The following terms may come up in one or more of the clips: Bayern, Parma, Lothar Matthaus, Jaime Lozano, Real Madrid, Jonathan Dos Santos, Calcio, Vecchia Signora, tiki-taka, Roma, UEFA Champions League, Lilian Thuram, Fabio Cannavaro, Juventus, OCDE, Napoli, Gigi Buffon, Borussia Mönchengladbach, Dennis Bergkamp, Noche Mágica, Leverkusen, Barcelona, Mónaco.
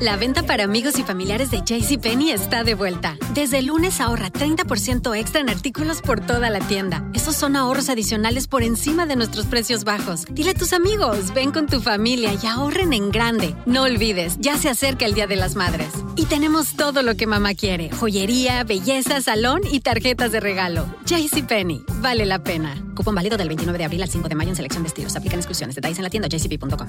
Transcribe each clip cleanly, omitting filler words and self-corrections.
La venta para amigos y familiares de JCPenney está de vuelta. Desde el lunes ahorra 30% extra en artículos por toda la tienda. Esos son ahorros adicionales por encima de nuestros precios bajos. Dile a tus amigos, ven con tu familia y ahorren en grande. No olvides, ya se acerca el Día de las Madres. Y tenemos todo lo que mamá quiere. Joyería, belleza, salón y tarjetas de regalo. JCPenney, vale la pena. Cupón válido del 29 de abril al 5 de mayo en selección de estilos. Aplican exclusiones. Detalles en la tienda jcp.com.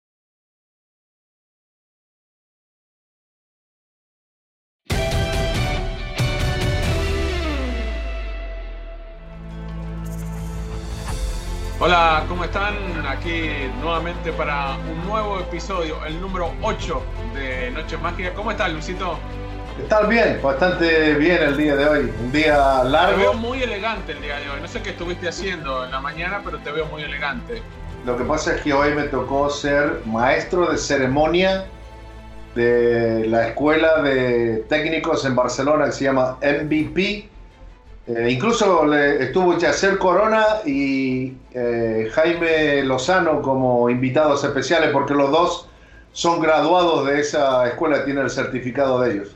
Hola, ¿cómo están? Aquí nuevamente para un nuevo episodio, el número 8 de Noche Mágica. ¿Cómo estás, Luisito? ¿Estás bien? Bastante bien el día de hoy. Un día largo. Te veo muy elegante el día de hoy. No sé qué estuviste haciendo en la mañana, pero te veo muy elegante. Lo que pasa es que hoy me tocó ser maestro de ceremonia de la Escuela de Técnicos en Barcelona, que se llama MVP. Incluso estuvo Chacel Corona y Jaime Lozano como invitados especiales, porque los dos son graduados de esa escuela y tienen el certificado de ellos.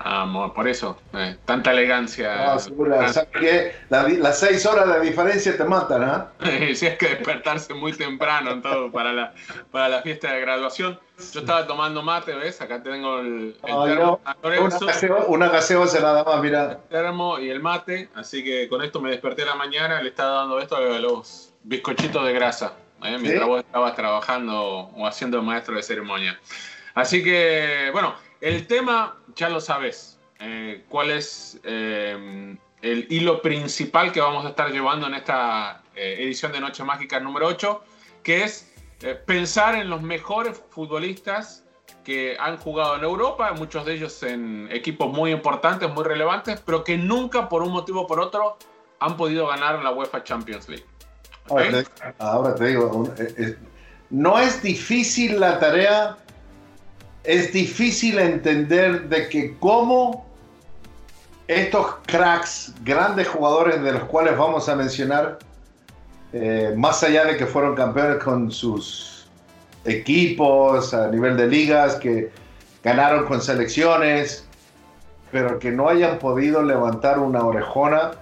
Ah, por eso, tanta elegancia. Ah, segura, ¿sabes qué? Las 6 horas de diferencia te matan, ¿ah? ¿Eh? Sí, es que despertarse muy temprano en todo para la fiesta de graduación. Yo estaba tomando mate, ¿ves? Acá tengo el termo. No. Una gaseosa nada más, mirá. El termo y el mate, así que con esto me desperté la mañana, le estaba dando esto a los bizcochitos de grasa, ¿eh? Mientras ¿sí? Vos estabas trabajando o haciendo maestro de ceremonia. Así que, bueno, el tema ya lo sabes, cuál es el hilo principal que vamos a estar llevando en esta edición de Noche Mágica número 8, que es pensar en los mejores futbolistas que han jugado en Europa, muchos de ellos en equipos muy importantes, muy relevantes, pero que nunca por un motivo o por otro han podido ganar la UEFA Champions League. ¿Okay? Ahora te digo, no es difícil la tarea. Es difícil entender de que cómo estos cracks, grandes jugadores de los cuales vamos a mencionar, más allá de que fueron campeones con sus equipos a nivel de ligas, que ganaron con selecciones, pero que no hayan podido levantar una orejona,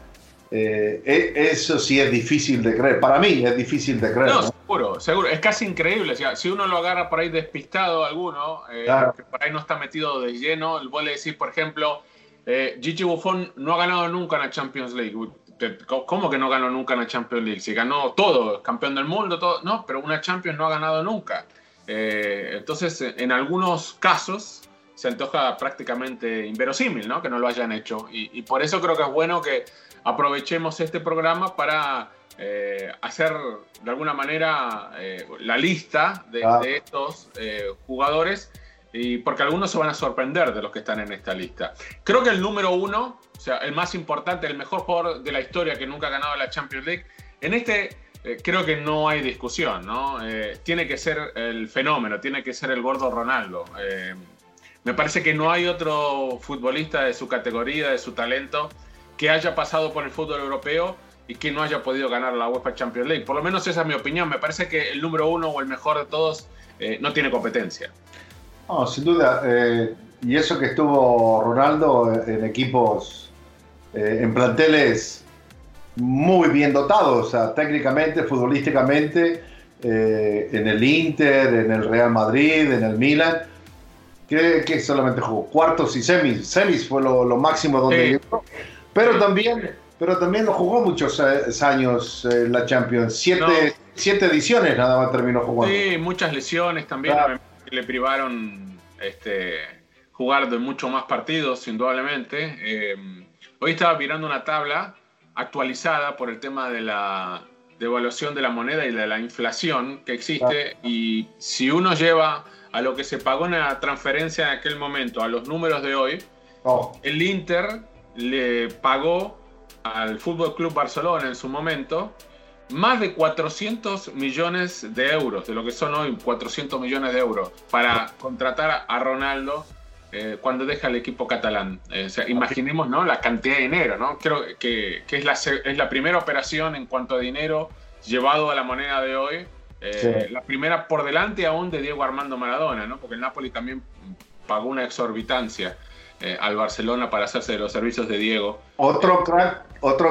eso sí es difícil de creer. Para mí es difícil de creer, ¿no? Seguro, es casi increíble. O sea, si uno lo agarra por ahí despistado alguno, claro, que por ahí no está metido de lleno, vos le decís, por ejemplo, Gigi Buffon no ha ganado nunca en la Champions League. ¿Cómo que no ganó nunca en la Champions League? Si ganó todo, campeón del mundo, todo. No, pero una Champions no ha ganado nunca. Entonces, en algunos casos se antoja prácticamente inverosímil, ¿no? Que no lo hayan hecho. Y por eso creo que es bueno que aprovechemos este programa para hacer de alguna manera la lista de estos jugadores, y porque algunos se van a sorprender de los que están en esta lista. Creo que el número 1, o sea, el más importante, el mejor jugador de la historia que nunca ha ganado la Champions League, en este creo que no hay discusión, ¿no? Tiene que ser el fenómeno, tiene que ser el gordo Ronaldo. Me parece que no hay otro futbolista de su categoría, de su talento, que haya pasado por el fútbol europeo y que no haya podido ganar la UEFA Champions League. Por lo menos esa es mi opinión. Me parece que el número 1 o el mejor de todos no tiene competencia. No, sin duda. Y eso que estuvo Ronaldo en equipos, en planteles muy bien dotados, o sea, técnicamente, futbolísticamente, en el Inter, en el Real Madrid, en el Milan, que solamente jugó cuartos y semis. Semis fue lo máximo donde llegó. Pero también lo jugó muchos años en la Champions. Siete ediciones nada más terminó jugando. Sí, muchas lesiones también. Claro. Le privaron jugar de mucho más partidos, indudablemente. Hoy estaba mirando una tabla actualizada por el tema de la devaluación de la moneda y de la inflación que existe. Claro. Y si uno lleva a lo que se pagó en la transferencia en aquel momento, a los números de hoy, el Inter le pagó al Fútbol Club Barcelona en su momento más de 400 millones de euros, de lo que son hoy 400 millones de euros, para contratar a Ronaldo cuando deja el equipo catalán. O sea, imaginemos, ¿no?, la cantidad de dinero, ¿no? Creo que es la primera operación en cuanto a dinero llevado a la moneda de hoy, la primera por delante aún de Diego Armando Maradona, ¿no? Porque el Napoli también pagó una exorbitancia al Barcelona para hacerse de los servicios de Diego. Otro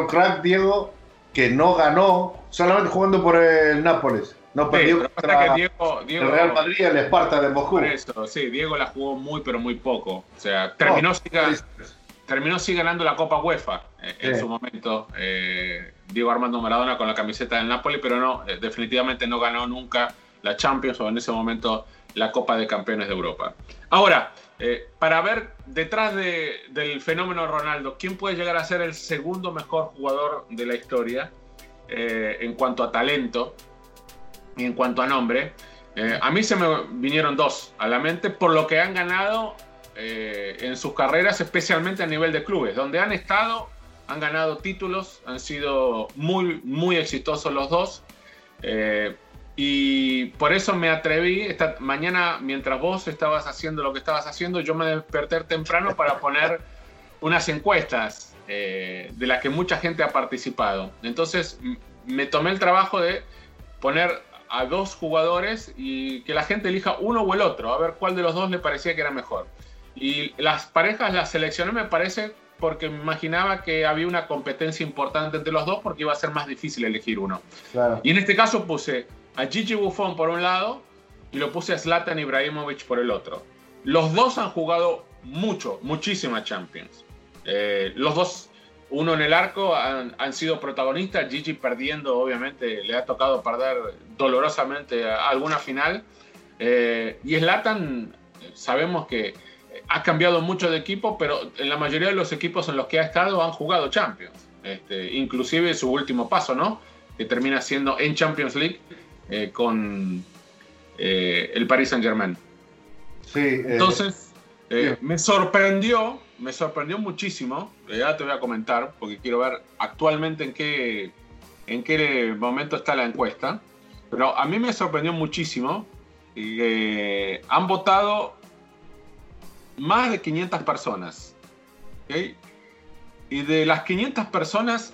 crack, Diego, que no ganó, solamente jugando por el Nápoles. No perdió contra Diego, el Real Madrid y el Esparta de Moscú. Por eso, sí, Diego la jugó muy, pero muy poco. O sea, terminó ganando la Copa UEFA en su momento. Diego Armando Maradona con la camiseta del Nápoles, pero no, definitivamente no ganó nunca la Champions o en ese momento la Copa de Campeones de Europa. Ahora, para ver detrás del fenómeno Ronaldo, ¿quién puede llegar a ser el segundo mejor jugador de la historia en cuanto a talento y en cuanto a nombre? A mí se me vinieron dos a la mente por lo que han ganado en sus carreras, especialmente a nivel de clubes. Donde han estado, han ganado títulos, han sido muy, muy exitosos los dos. Y por eso me atreví, esta mañana mientras vos estabas haciendo lo que estabas haciendo, yo me desperté temprano para poner unas encuestas de las que mucha gente ha participado. Entonces me tomé el trabajo de poner a dos jugadores y que la gente elija uno o el otro, a ver cuál de los dos le parecía que era mejor. Y las parejas las seleccioné, me parece, porque me imaginaba que había una competencia importante entre los dos porque iba a ser más difícil elegir uno. Claro. Y en este caso puse a Gigi Buffon por un lado y lo puse a Zlatan Ibrahimovic por el otro. Los dos han jugado muchísimas Champions. Los dos, uno en el arco, han sido protagonistas. Gigi perdiendo, obviamente, le ha tocado perder dolorosamente a alguna final. Y Zlatan, sabemos que ha cambiado mucho de equipo, pero en la mayoría de los equipos en los que ha estado han jugado Champions. Inclusive su último paso, ¿no?, que termina siendo en Champions League, con el Paris Saint-Germain. Sí, entonces, me sorprendió muchísimo. Ya te voy a comentar, porque quiero ver actualmente en qué momento está la encuesta. Pero a mí me sorprendió muchísimo. Han votado más de 500 personas. ¿Okay? Y de las 500 personas,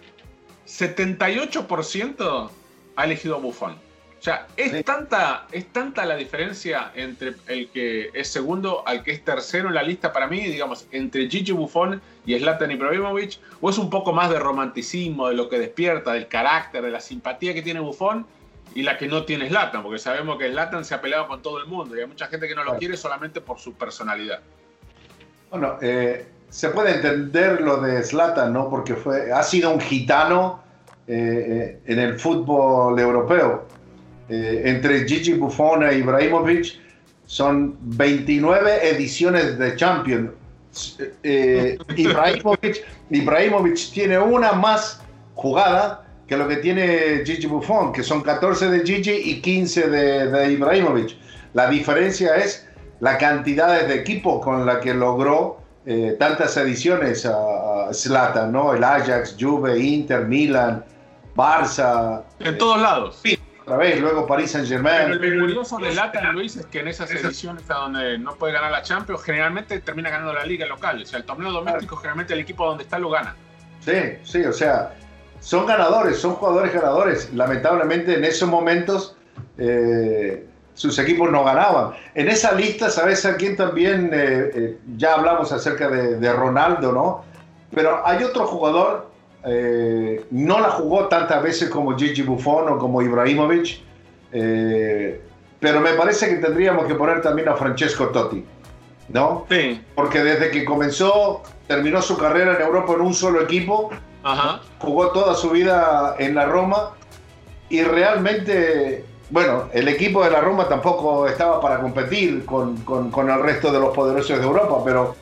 78% ha elegido a Buffon. O sea, es tanta la diferencia entre el que es segundo al que es tercero en la lista para mí, digamos, entre Gigi Buffon y Zlatan Ibrahimovic, o es un poco más de romanticismo, de lo que despierta, del carácter, de la simpatía que tiene Buffon y la que no tiene Zlatan, porque sabemos que Zlatan se ha peleado con todo el mundo y hay mucha gente que no lo quiere solamente por su personalidad. Bueno, se puede entender lo de Zlatan, ¿no? Porque ha sido un gitano en el fútbol europeo. Entre Gigi Buffon e Ibrahimovic son 29 ediciones de Champions. Ibrahimovic tiene una más jugada que lo que tiene Gigi Buffon, que son 14 de Gigi y 15 de Ibrahimovic. La diferencia es la cantidad de equipo con la que logró tantas ediciones a Zlatan, ¿no? El Ajax, Juve, Inter, Milan, Barça. En todos lados. Otra vez, luego Paris Saint-Germain. Pero lo curioso de Zlatan, Luis, es que en esas ediciones a donde no puede ganar la Champions, generalmente termina ganando la liga local. O sea, el torneo doméstico, generalmente el equipo donde está lo gana. Sí, o sea, son jugadores ganadores. Lamentablemente en esos momentos sus equipos no ganaban. En esa lista, ¿sabes a quién también? Ya hablamos acerca de Ronaldo, ¿no? Pero hay otro jugador, no la jugó tantas veces como Gigi Buffon o como Ibrahimovic, pero me parece que tendríamos que poner también a Francesco Totti, ¿no? Sí. Porque desde que comenzó, terminó su carrera en Europa en un solo equipo. Ajá. Jugó toda su vida en la Roma y realmente, bueno, el equipo de la Roma tampoco estaba para competir con el resto de los poderosos de Europa, pero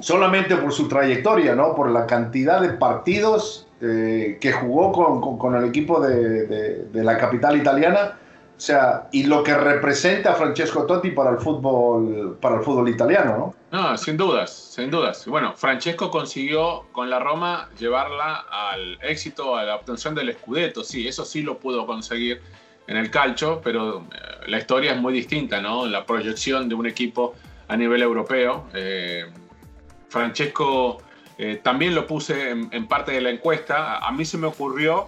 solamente por su trayectoria, ¿no? Por la cantidad de partidos que jugó con el equipo de la capital italiana, o sea, y lo que representa Francesco Totti para el fútbol italiano, ¿no? No, sin dudas, sin dudas. Bueno, Francesco consiguió con la Roma llevarla al éxito, a la obtención del Scudetto, sí, eso sí lo pudo conseguir en el Calcio, pero la historia es muy distinta, ¿no? La proyección de un equipo a nivel europeo. Francesco también lo puse en parte de la encuesta. A mí se me ocurrió,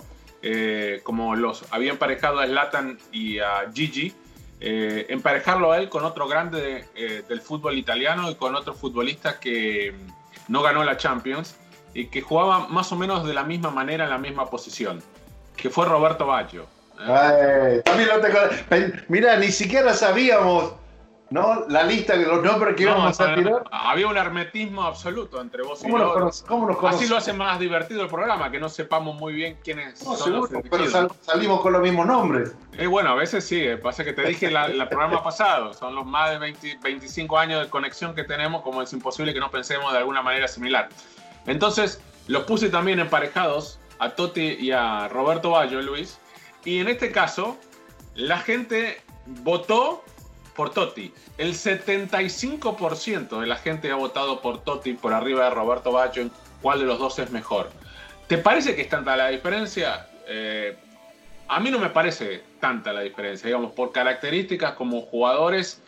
como los había emparejado a Zlatan y a Gigi, emparejarlo a él con otro grande del fútbol italiano y con otro futbolista que no ganó la Champions y que jugaba más o menos de la misma manera en la misma posición, que fue Roberto Baggio. También lo tengo. Mirá, ni siquiera sabíamos, ¿no?, la lista de los nombres que íbamos a tirar. Había un hermetismo absoluto entre vos y yo. Así lo hace más divertido el programa, que no sepamos muy bien quiénes son los elegidos. Pero salimos con los mismos nombres. Bueno, a veces sí. Pasa que te dije el programa pasado. Son los más de 25 años de conexión que tenemos, como es imposible que no pensemos de alguna manera similar. Entonces, los puse también emparejados a Totti y a Roberto Baggio, Luis. Y en este caso, la gente votó por Totti. El 75% de la gente ha votado por Totti por arriba de Roberto Baggio en cuál de los dos es mejor. ¿Te parece que es tanta la diferencia? A mí no me parece tanta la diferencia. Digamos, por características como jugadores,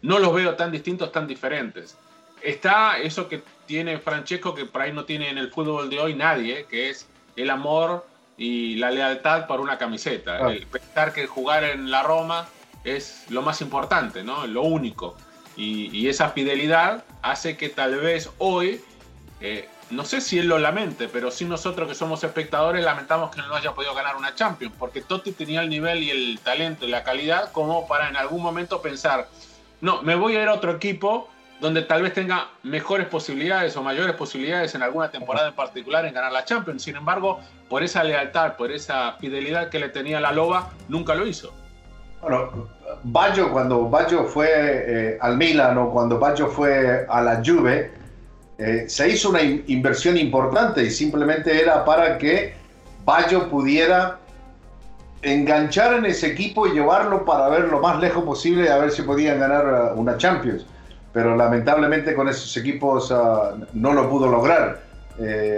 no los veo tan distintos, tan diferentes. Está eso que tiene Francesco, que por ahí no tiene en el fútbol de hoy nadie, que es el amor y la lealtad para una camiseta. Ah. El pensar que jugar en la Roma es lo más importante, ¿no?, lo único. Y esa fidelidad hace que tal vez hoy, no sé si él lo lamente, pero sí nosotros que somos espectadores lamentamos que no haya podido ganar una Champions, porque Totti tenía el nivel y el talento y la calidad como para en algún momento pensar, no, me voy a ir a otro equipo donde tal vez tenga mejores posibilidades o mayores posibilidades en alguna temporada en particular en ganar la Champions. Sin embargo, por esa lealtad, por esa fidelidad que le tenía la Loba, nunca lo hizo. Bueno, Baggio, cuando Baggio fue al Milan o cuando Baggio fue a la Juve, se hizo una inversión importante y simplemente era para que Baggio pudiera enganchar en ese equipo y llevarlo para ver lo más lejos posible a ver si podían ganar una Champions. Pero lamentablemente con esos equipos no lo pudo lograr.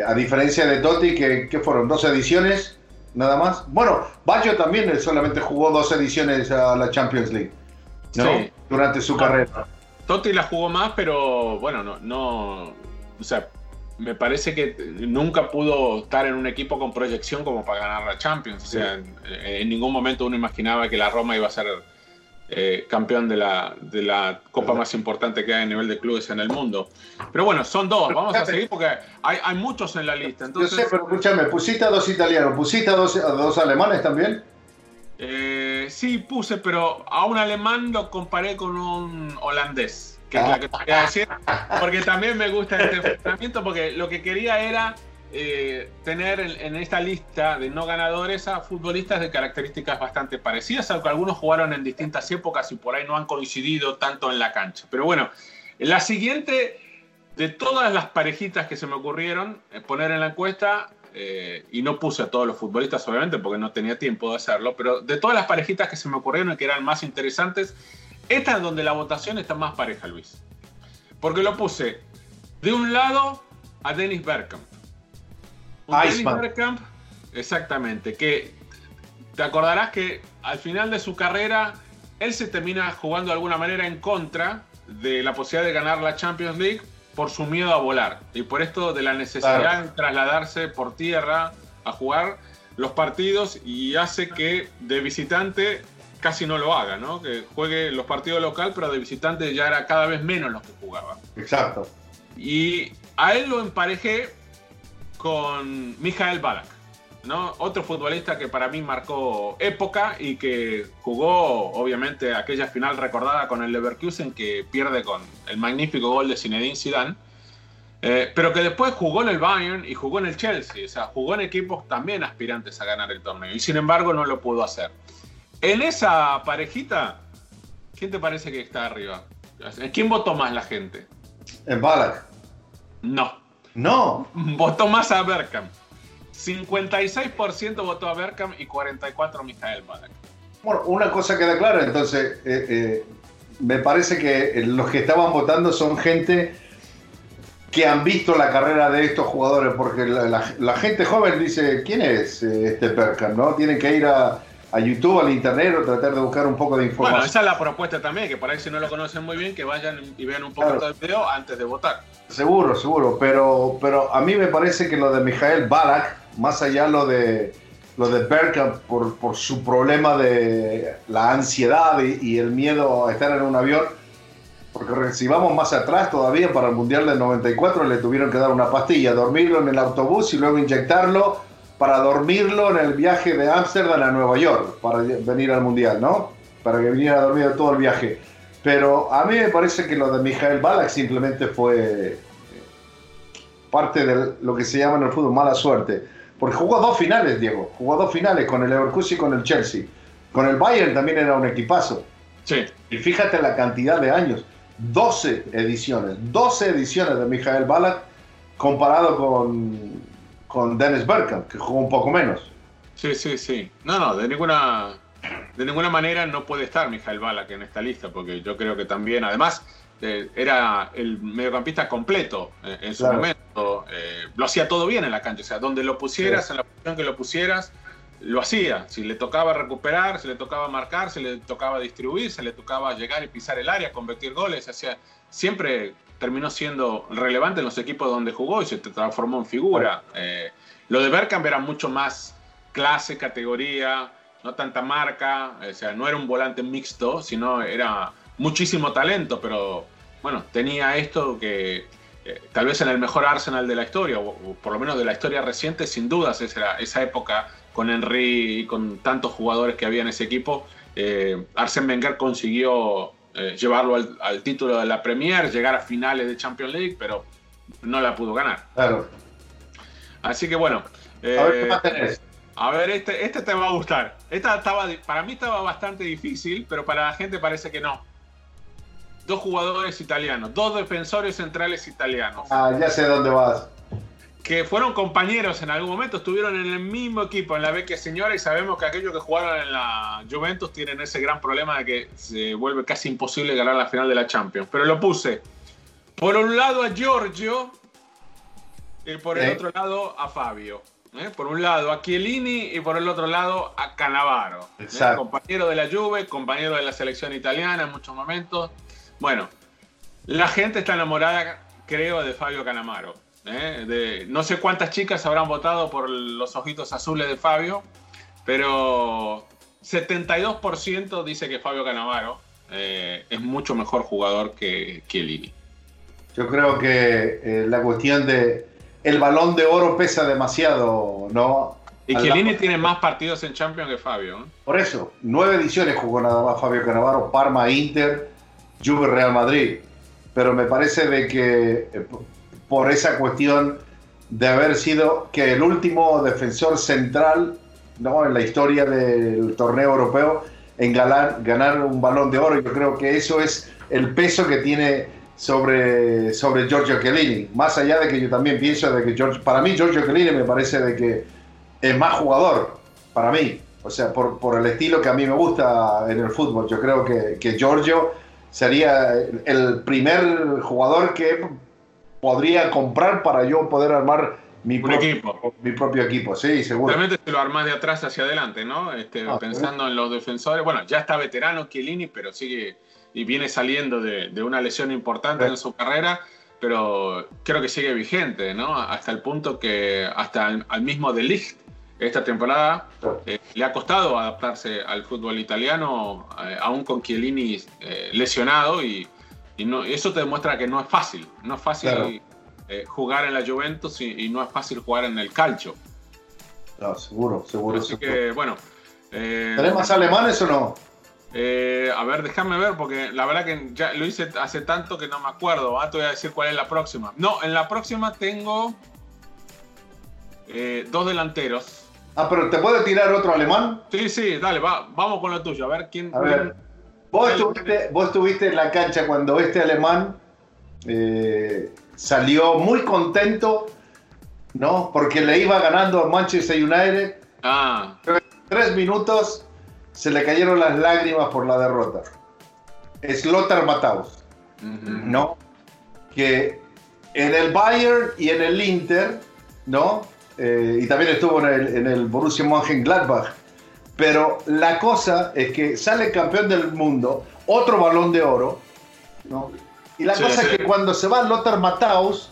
A diferencia de Totti, que fueron dos ediciones nada más. Bueno, Baggio también solamente jugó dos ediciones a la Champions League, ¿no? Sí. Durante su carrera. Totti la jugó más, pero bueno, o sea, me parece que nunca pudo estar en un equipo con proyección como para ganar la Champions. Sí. O sea, en ningún momento uno imaginaba que la Roma iba a ser campeón de la copa más importante que hay a nivel de clubes en el mundo. Pero bueno, son dos, vamos a seguir porque hay muchos en la lista. Entonces, yo sé, pero escúchame, ¿pusiste a dos italianos? ¿Pusiste a dos alemanes también? Sí, puse, pero a un alemán lo comparé con un holandés, que es la que te voy a decir, porque también me gusta este enfrentamiento, porque lo que quería era tener en esta lista de no ganadores a futbolistas de características bastante parecidas, aunque algunos jugaron en distintas épocas y por ahí no han coincidido tanto en la cancha. Pero bueno, la siguiente de todas las parejitas que se me ocurrieron poner en la encuesta, y no puse a todos los futbolistas obviamente porque no tenía tiempo de hacerlo, pero de todas las parejitas que se me ocurrieron y que eran más interesantes, esta es donde la votación está más pareja, Luis, porque lo puse de un lado a Dennis Bergkamp. Dennis Bergkamp, exactamente, que te acordarás que al final de su carrera él se termina jugando de alguna manera en contra de la posibilidad de ganar la Champions League por su miedo a volar y por esto de la necesidad, claro, de trasladarse por tierra a jugar los partidos, y hace que de visitante casi no lo haga, ¿no? Que juegue los partidos local, pero de visitante ya era cada vez menos los que jugaba. Exacto. Y a él lo emparejé con Michael Ballack, ¿no? Otro futbolista que para mí marcó época y que jugó, obviamente, aquella final recordada con el Leverkusen que pierde con el magnífico gol de Zinedine Zidane, pero que después jugó en el Bayern y jugó en el Chelsea, o sea, jugó en equipos también aspirantes a ganar el torneo y sin embargo no lo pudo hacer. En esa parejita, ¿quién te parece que está arriba? ¿En quién votó más la gente? ¿En Ballack? No. No. Votó más a Bergkamp. 56% votó a Bergkamp y 44% a Michael Ballack. Bueno, una cosa queda clara, entonces, me parece que los que estaban votando son gente que han visto la carrera de estos jugadores, porque la gente joven dice, ¿quién es este Bergkamp? ¿No? Tienen que ir a YouTube, al internet, o tratar de buscar un poco de información. Bueno, esa es la propuesta también, que por ahí si no lo conocen muy bien, que vayan y vean un poco del video antes de votar. Seguro, seguro, pero a mí me parece que lo de Michael Ballack, más allá lo de Bergkamp por su problema de la ansiedad y el miedo a estar en un avión, porque si vamos más atrás todavía, para el Mundial del 94 le tuvieron que dar una pastilla, dormirlo en el autobús y luego inyectarlo para dormirlo en el viaje de Ámsterdam a Nueva York, para venir al Mundial, ¿no? Para que viniera dormido todo el viaje. Pero a mí me parece que lo de Michael Ballack simplemente fue parte de lo que se llama en el fútbol mala suerte. Porque jugó dos finales, Diego. Jugó dos finales con el Leverkusen y con el Chelsea. Con el Bayern también era un equipazo. Sí. Y fíjate la cantidad de años. 12 ediciones. 12 ediciones de Michael Ballack comparado con Dennis Bergkamp, que jugó un poco menos. Sí, sí, sí. No, de ninguna manera no puede estar Michael Ballack en esta lista, porque yo creo que también, además, era el mediocampista completo en su momento. Lo hacía todo bien en la cancha, o sea, donde lo pusieras, en la posición que lo pusieras, lo hacía. Si le tocaba recuperar, si le tocaba marcar, si le tocaba distribuir, si le tocaba llegar y pisar el área, convertir goles, hacía siempre. Terminó siendo relevante en los equipos donde jugó y se transformó en figura. Lo de Bergkamp era mucho más clase, categoría, no tanta marca, o sea, no era un volante mixto, sino era muchísimo talento, pero bueno, tenía esto que tal vez en el mejor Arsenal de la historia, o por lo menos de la historia reciente, sin dudas, esa época con Henry y con tantos jugadores que había en ese equipo, Arsène Wenger consiguió llevarlo al título de la Premier, llegar a finales de Champions League, pero no la pudo ganar. Claro. Así que bueno, a ver, ¿qué más tenés? A ver, este te va a gustar. Para mí estaba bastante difícil, pero para la gente parece que no. Dos jugadores italianos, dos defensores centrales italianos. Ah, ya sé dónde vas. Que fueron compañeros en algún momento, estuvieron en el mismo equipo, en la Vecchia Signora, y sabemos que aquellos que jugaron en la Juventus tienen ese gran problema de que se vuelve casi imposible ganar la final de la Champions. Pero lo puse por un lado a Giorgio y por el otro lado a Fabio. Por un lado a Chiellini y por el otro lado a Cannavaro. Compañero de la Juve, compañero de la selección italiana en muchos momentos. Bueno, la gente está enamorada, creo, de Fabio Cannavaro. No sé cuántas chicas habrán votado por los ojitos azules de Fabio, pero 72% dice que Fabio Cannavaro es mucho mejor jugador que Chiellini. Yo creo que la cuestión de el Balón de Oro pesa demasiado, ¿no? Y Chiellini tiene más partidos en Champions que Fabio, ¿eh? Por eso, 9 ediciones jugó nada más Fabio Cannavaro, Parma, Inter, Juve, Real Madrid. Pero me parece de que por esa cuestión de haber sido que el último defensor central, ¿no?, en la historia del torneo europeo en ganar un Balón de Oro. Yo creo que eso es el peso que tiene sobre Giorgio Chiellini, más allá de que yo también pienso de que para mí Giorgio Chiellini me parece de que es más jugador para mí, o sea, por el estilo que a mí me gusta en el fútbol. Yo creo que Giorgio sería el primer jugador que podría comprar para yo poder armar mi propio equipo, sí, seguro. Realmente se lo armás de atrás hacia adelante, ¿no? Pensando en los defensores. Bueno, ya está veterano Chiellini, pero sigue y viene saliendo de una lesión importante en su carrera, pero creo que sigue vigente, ¿no? Hasta el punto que hasta al mismo De Ligt esta temporada. Le ha costado adaptarse al fútbol italiano, aún con Chiellini lesionado, y no, eso te demuestra que no es fácil. No es fácil jugar en la Juventus y no es fácil jugar en el Calcio. No, seguro. Así que, bueno. ¿Tenés más alemanes o no? A ver, déjame ver, porque la verdad que ya lo hice hace tanto que no me acuerdo. Te voy a decir cuál es la próxima. No, en la próxima tengo dos delanteros. Pero ¿te puede tirar otro alemán? Sí, dale, vamos con lo tuyo. A ver quién. Vos estuviste en la cancha cuando este alemán salió muy contento, ¿no? Porque le iba ganando a Manchester United. Pero en 3 minutos se le cayeron las lágrimas por la derrota. Zlatan Ibrahimovic, ¿no? Que en el Bayern y en el Inter, ¿no? Y también estuvo en el Borussia Mönchengladbach. Pero la cosa es que sale campeón del mundo, otro Balón de Oro, ¿no? Y la cosa es que cuando se va Lothar Matthaus,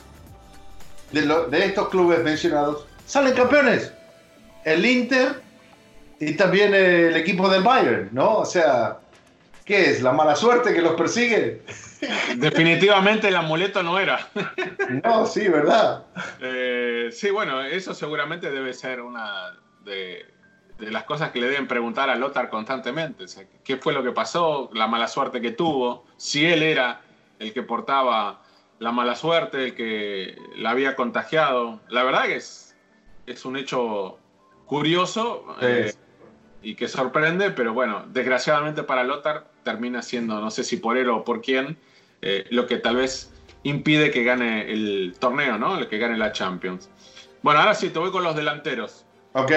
de estos clubes mencionados, salen campeones. El Inter y también el equipo del Bayern, ¿no? O sea, ¿qué es? ¿La mala suerte que los persigue? Definitivamente el amuleto no era. No, sí, ¿verdad? Sí, bueno, eso seguramente debe ser una de las cosas que le deben preguntar a Lothar constantemente. O sea, ¿qué fue lo que pasó? La mala suerte que tuvo, si él era el que portaba la mala suerte, el que la había contagiado. La verdad que es un hecho curioso y que sorprende, pero bueno, desgraciadamente para Lothar termina siendo, no sé si por él o por quién, lo que tal vez impide que gane el torneo, ¿no? El que gane la Champions. Bueno, ahora sí, te voy con los delanteros. Ok.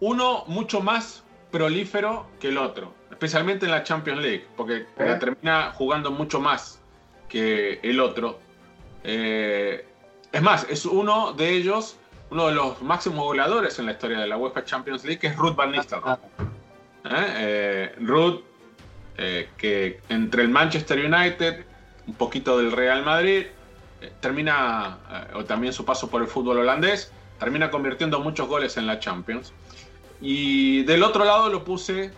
Uno mucho más prolífero que el otro, especialmente en la Champions League, porque termina jugando mucho más que el otro. Es más, es uno de ellos, uno de los máximos goleadores en la historia de la UEFA Champions League, que es Ruud van Nistelrooy. Ruud, que entre el Manchester United, un poquito del Real Madrid, termina, o también su paso por el fútbol holandés, termina convirtiendo muchos goles en la Champions. Y del otro lado lo puse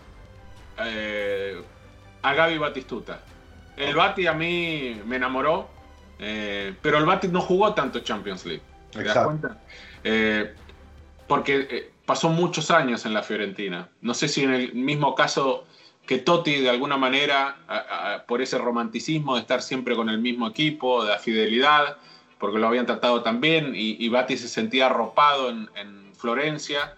a Gaby Batistuta. El Bati a mí me enamoró, pero el Bati no jugó tanto Champions League. ¿Te das cuenta? Porque pasó muchos años en la Fiorentina. No sé si en el mismo caso que Totti, de alguna manera, por ese romanticismo de estar siempre con el mismo equipo, de la fidelidad, porque lo habían tratado tan bien, y Bati se sentía arropado en Florencia.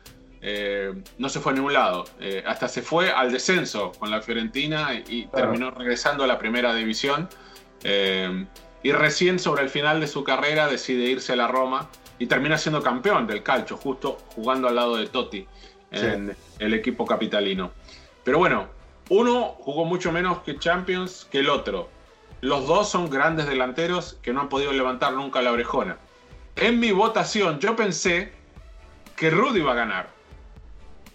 No se fue a ningún lado, hasta se fue al descenso con la Fiorentina y terminó regresando a la primera división, y recién sobre el final de su carrera decide irse a la Roma y termina siendo campeón del Calcio, justo jugando al lado de Totti en el equipo capitalino. Pero bueno, uno jugó mucho menos que Champions que el otro. Los dos son grandes delanteros que no han podido levantar nunca la orejona. En mi votación yo pensé que Ruud iba a ganar,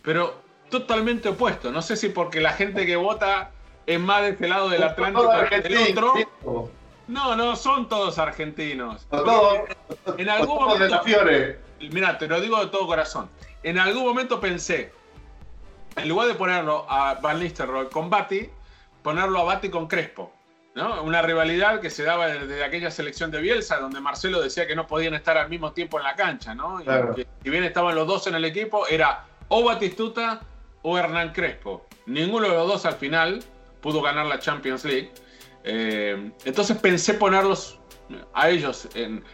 pero totalmente opuesto. No sé si porque la gente que vota es más de este lado del Atlántico que del otro. No, son todos argentinos. En algún momento, mira, te lo digo de todo corazón, en algún momento pensé, en lugar de ponerlo a Van Nistelrooy con Bati, ponerlo a Bati con Crespo, ¿no? Una rivalidad que se daba desde aquella selección de Bielsa, donde Marcelo decía que no podían estar al mismo tiempo en la cancha, ¿no? Claro. Y que, si bien estaban los dos en el equipo, era o Batistuta o Hernán Crespo. Ninguno de los dos al final pudo ganar la Champions League. Entonces pensé ponerlos a ellos,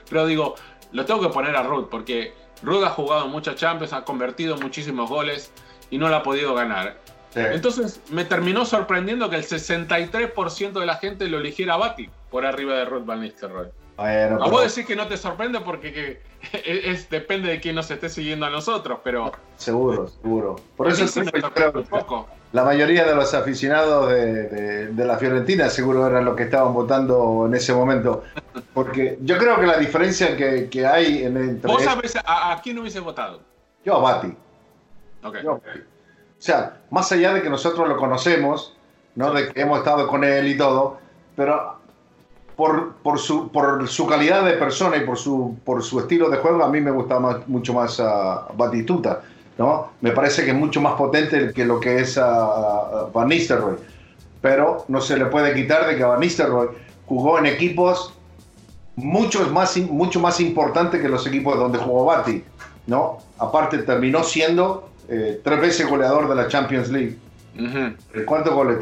pero digo, lo tengo que poner a Ruud, porque Ruud ha jugado muchas Champions, ha convertido muchísimos goles y no la ha podido ganar. Sí. Entonces me terminó sorprendiendo que el 63% de la gente lo eligiera a Bati por arriba de Ruud van Nistelrooy. Bueno, vos decís que no te sorprende porque depende de quién nos esté siguiendo a nosotros, pero... Seguro. Por eso sí me creo un poco. La mayoría de los aficionados de la Fiorentina seguro eran los que estaban votando en ese momento. Porque yo creo que la diferencia que hay entre... ¿Vos sabés a quién hubiese votado? Yo a Bati. Okay. Yo a Bati. O sea, más allá de que nosotros lo conocemos, ¿no? De que hemos estado con él y todo, pero... por su calidad de persona y por su estilo de juego, a mí me gusta mucho más a Batistuta, ¿no? Me parece que es mucho más potente que lo que es a Van Nistelrooy. Pero no se le puede quitar de que Van Nistelrooy jugó en equipos mucho más importantes que los equipos donde jugó Bati, ¿no? Aparte terminó siendo 3 veces goleador de la Champions League. Uh-huh. ¿Cuántos goles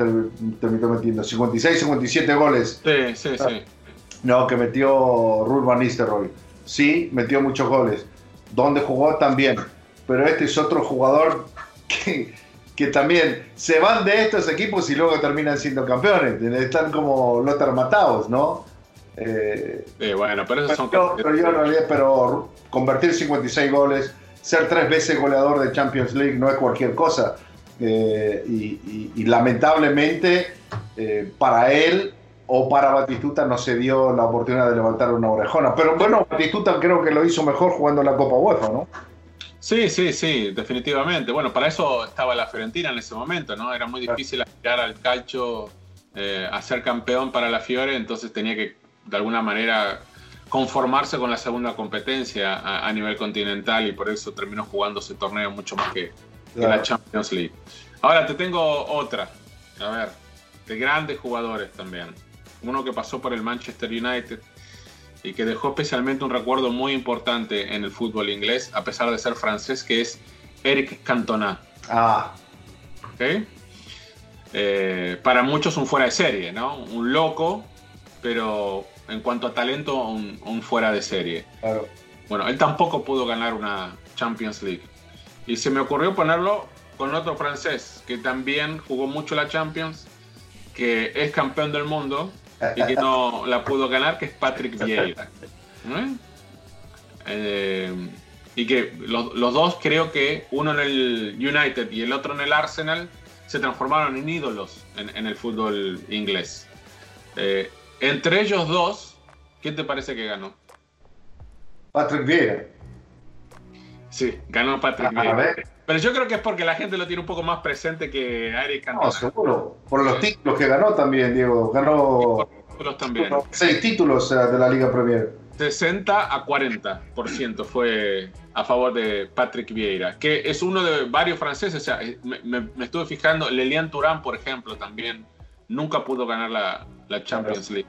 terminó metiendo? 56, 57 goles. Sí. No, que metió Ruud van Nistelrooy. Sí, metió muchos goles. Donde jugó también. Pero este es otro jugador que también se van de estos equipos y luego terminan siendo campeones. Están como Lothar Matthaus, ¿no? Bueno, pero esos son... Pero yo en realidad, pero convertir 56 goles, ser 3 veces goleador de Champions League no es cualquier cosa. Y lamentablemente para él o para Batistuta no se dio la oportunidad de levantar una orejona. Pero bueno, Batistuta creo que lo hizo mejor jugando la Copa UEFA, ¿no? Sí, definitivamente. Bueno, para eso estaba la Fiorentina en ese momento, ¿no? Era muy difícil aspirar al Calcio, a ser campeón para la Fiore, entonces tenía que de alguna manera conformarse con la segunda competencia a nivel continental, y por eso terminó jugando ese torneo mucho más que la Champions League. Ahora te tengo otra, a ver, de grandes jugadores también. Uno que pasó por el Manchester United y que dejó especialmente un recuerdo muy importante en el fútbol inglés, a pesar de ser francés, que es Eric Cantona. ¿Okay? Para muchos un fuera de serie, ¿no? Un loco, pero en cuanto a talento, un fuera de serie. Claro. Bueno, él tampoco pudo ganar una Champions League. Y se me ocurrió ponerlo con otro francés que también jugó mucho la Champions, que es campeón del mundo y que no la pudo ganar, que es Patrick Vieira. ¿No? Y que los dos, creo que uno en el United y el otro en el Arsenal, se transformaron en ídolos en el fútbol inglés. Entre ellos dos, ¿quién te parece que ganó? Patrick Vieira. Sí, ganó Patrick Vieira. Pero yo creo que es porque la gente lo tiene un poco más presente que Eric Cantona. No, seguro. Por los títulos que ganó también, Diego. Ganó títulos también. 6 títulos de la Liga Premier. 60-40% fue a favor de Patrick Vieira, que es uno de varios franceses. O sea, me estuve fijando, Lilian Thuram, por ejemplo, también nunca pudo ganar la Champions League.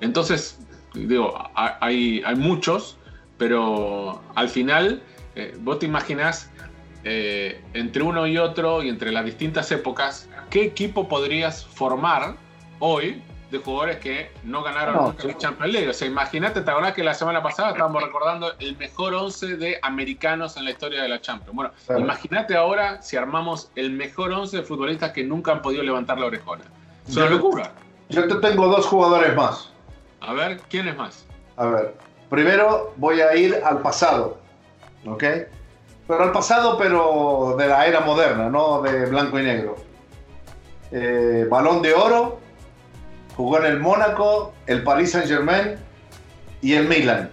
Entonces, digo, hay muchos. Pero al final, vos te imaginás, entre uno y otro, y entre las distintas épocas, ¿qué equipo podrías formar hoy de jugadores que no ganaron nunca la Champions League? O sea, imagínate, te acordás que la semana pasada estábamos recordando el mejor 11 de americanos en la historia de la Champions. Bueno, imagínate ahora si armamos el mejor 11 de futbolistas que nunca han podido levantar la orejona. Es una locura. Yo te tengo 2 jugadores más. A ver, ¿quién es más? A ver... Primero voy a ir al pasado, ¿ok? Pero de la era moderna, no de blanco y negro. Balón de Oro, jugó en el Mónaco, el Paris Saint-Germain y el Milan,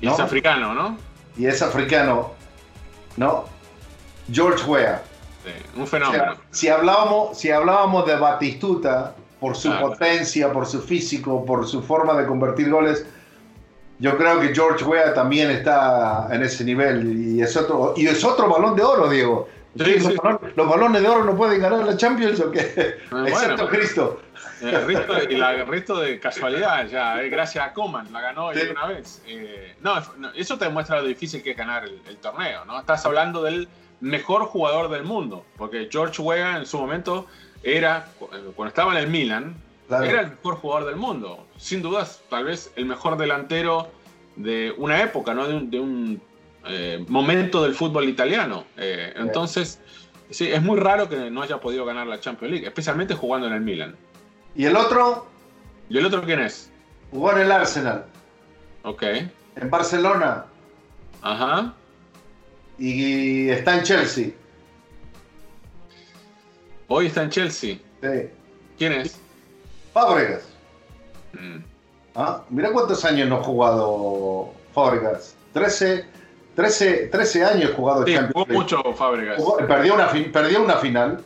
¿no? Y es africano, ¿no? George Weah. Sí, un fenómeno. O sea, si hablábamos de Batistuta, por su potencia, bueno, por su físico, por su forma de convertir goles... Yo creo que George Weah también está en ese nivel, y es otro Balón de Oro, Diego. Sí, los Balones de Oro no pueden ganar la Champions, ¿o qué? Bueno, excepto Cristo. El resto de casualidad, ya, gracias a Koeman, la ganó sí. Una vez. Eso te demuestra lo difícil que es ganar el torneo, ¿no? Estás hablando del mejor jugador del mundo, porque George Weah en su momento era, cuando estaba en el Milan, claro, era el mejor jugador del mundo, sin dudas, tal vez el mejor delantero de una época, ¿no? de un momento del fútbol italiano. Entonces, sí, es muy raro que no haya podido ganar la Champions League, especialmente jugando en el Milan. ¿Y el otro? ¿Y el otro quién es? Jugó en el Arsenal. Ok. En Barcelona. Ajá. Y está en Chelsea. Hoy está en Chelsea. Sí. ¿Quién es? Fábregas. Mira cuántos años no ha jugado Fábregas. 13 años jugado. Sí, jugó mucho Fábregas. Perdió una final.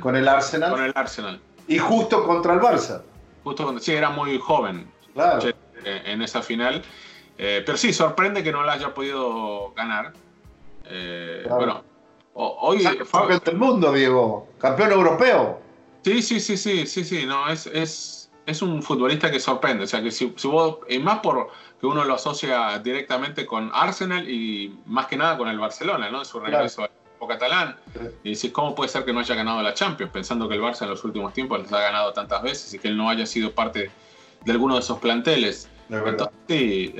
Con el Arsenal. Y justo contra el Barça. Justo contra, sí, era muy joven. Claro. En esa final. Pero sí, sorprende que no la haya podido ganar. Claro. Bueno, hoy campeón del mundo, Diego. Campeón europeo. Sí. No, es un futbolista que sorprende. O sea, que si vos, y más porque uno lo asocia directamente con Arsenal y más que nada con el Barcelona, ¿no? Su regreso al equipo catalán. Y decís, ¿cómo puede ser que no haya ganado la Champions? Pensando que el Barça en los últimos tiempos les ha ganado tantas veces y que él no haya sido parte de alguno de esos planteles. Entonces, sí,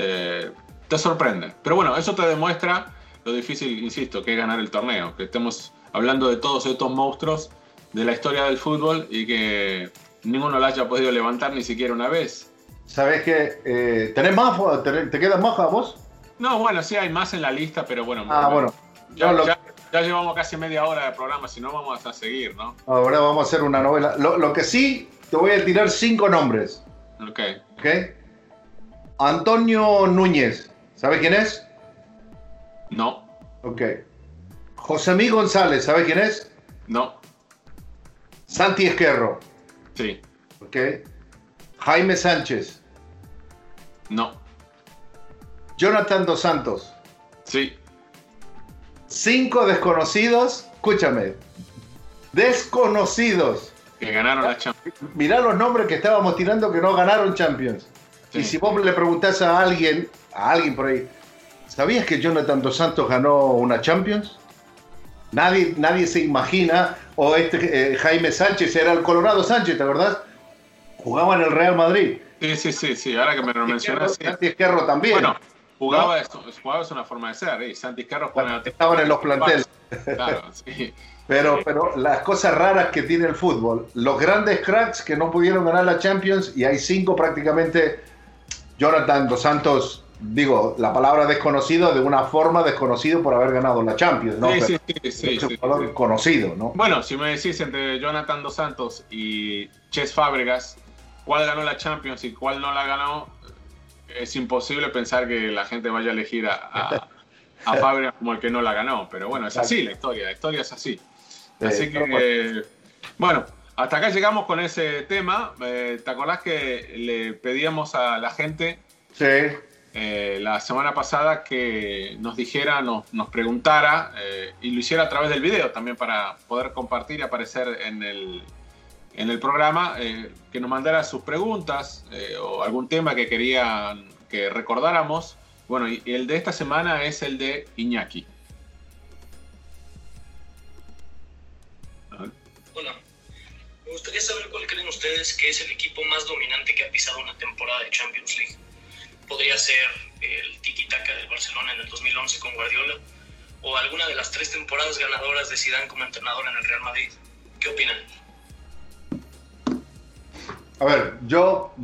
te sorprende. Pero bueno, eso te demuestra lo difícil, insisto, que es ganar el torneo. Que estemos hablando de todos estos monstruos de la historia del fútbol y que ninguno la haya podido levantar ni siquiera una vez. ¿Sabés qué? ¿Tenés más? ¿Te quedas más a vos? No, bueno, sí hay más en la lista, pero bueno. Bueno. Ya llevamos casi media hora de programa, si no vamos a seguir, ¿no? Ahora vamos a hacer una novela. Lo que sí, te voy a tirar 5 nombres. Ok. Antonio Núñez. ¿Sabés quién es? No. Ok. Josemí González. ¿Sabés quién es? No. Santi Esquerro. Sí. Ok. Jaime Sánchez. No. Jonathan Dos Santos. Sí. 5 desconocidos. Escúchame. Desconocidos. Que ganaron la Champions. Mirá los nombres que estábamos tirando que no ganaron Champions. Sí. Y si vos le preguntás a alguien, por ahí, ¿sabías que Jonathan Dos Santos ganó una Champions? Nadie se imagina. O Jaime Sánchez, era el Colorado Sánchez, ¿te acordás? Jugaba en el Real Madrid. Sí, ahora que me lo mencionas. Santi Esquerro también. Bueno, jugaba es una forma de ser. Y Santi Esquerro jugaba. Estaban en los planteles. Claro, sí. Pero las cosas raras que tiene el fútbol, los grandes cracks que no pudieron ganar la Champions, y hay 5 prácticamente. Jonathan Dos Santos, digo, la palabra desconocido, de una forma desconocido por haber ganado la Champions, ¿no? Sí, conocido, ¿no? Bueno, si me decís entre Jonathan Dos Santos y Cesc Fábregas, ¿cuál ganó la Champions y cuál no la ganó? Es imposible pensar que la gente vaya a elegir a Fábregas como el que no la ganó, pero bueno, es así la historia es así. Así que, bueno, hasta acá llegamos con ese tema. ¿Te acordás que le pedíamos a la gente la semana pasada que nos dijera, nos preguntara y lo hiciera a través del video también para poder compartir y aparecer en el programa, que nos mandara sus preguntas o algún tema que querían que recordáramos? Bueno, y el de esta semana es el de Iñaki. Hola, me gustaría saber cuál creen ustedes que es el equipo más dominante que ha pisado una temporada de Champions League. Podría ser el tiki-taka del Barcelona en el 2011 con Guardiola, o alguna de las 3 temporadas ganadoras de Zidane como entrenador en el Real Madrid. ¿Qué opinan? A ver, yo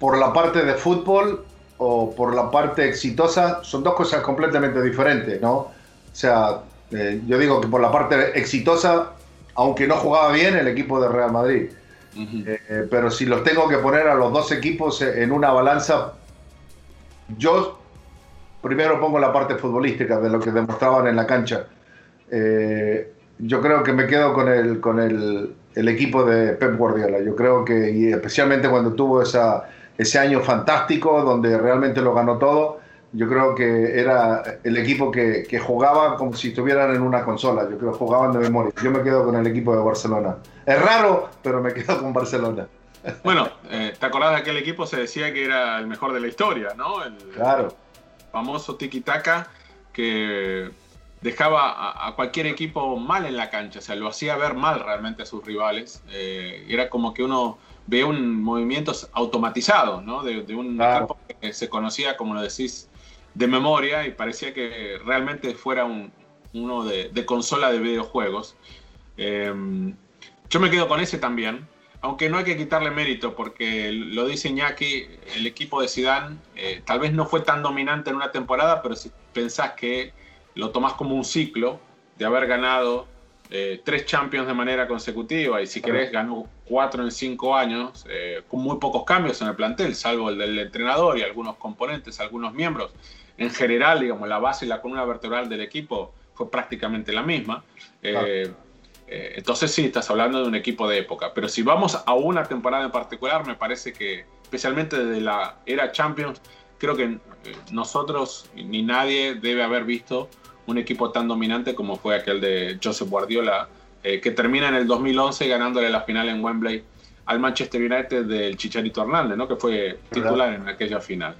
por la parte de fútbol o por la parte exitosa son 2 cosas completamente diferentes, ¿no? O sea, yo digo que por la parte exitosa, aunque no jugaba bien, el equipo de Real Madrid. Uh-huh. Pero si los tengo que poner a los 2 equipos en una balanza, yo primero pongo la parte futbolística de lo que demostraban en la cancha. Yo creo que me quedo con el equipo de Pep Guardiola. Yo creo que, y especialmente cuando tuvo ese año fantástico donde realmente lo ganó todo, yo creo que era el equipo que jugaba como si estuvieran en una consola. Yo creo que jugaban de memoria. Yo me quedo con el equipo de Barcelona. Es raro, pero me quedo con Barcelona. Bueno, ¿te acordás de aquel equipo? Se decía que era el mejor de la historia, ¿no? Claro. Famoso tiki-taka que dejaba a cualquier equipo mal en la cancha. O sea, lo hacía ver mal realmente a sus rivales. Era como que uno veía un movimiento automatizado, ¿no? De un equipo que se conocía, como lo decís, de memoria, y parecía que realmente fuera uno de consola de videojuegos. Yo me quedo con ese también, aunque no hay que quitarle mérito, porque lo dice Iñaki, el equipo de Zidane tal vez no fue tan dominante en una temporada, pero si pensás que lo tomás como un ciclo de haber ganado 3 Champions de manera consecutiva, y si querés ganó 4 en 5 años, con muy pocos cambios en el plantel, salvo el del entrenador y algunos componentes, algunos miembros. En general, digamos, la base y la columna vertebral del equipo fue prácticamente la misma. Entonces sí, estás hablando de un equipo de época, pero si vamos a una temporada en particular, me parece que, especialmente desde la era Champions, creo que nosotros ni nadie debe haber visto un equipo tan dominante como fue aquel de Josep Guardiola, que termina en el 2011 ganándole la final en Wembley al Manchester United del Chicharito Hernández, ¿no? Que fue titular en aquella final.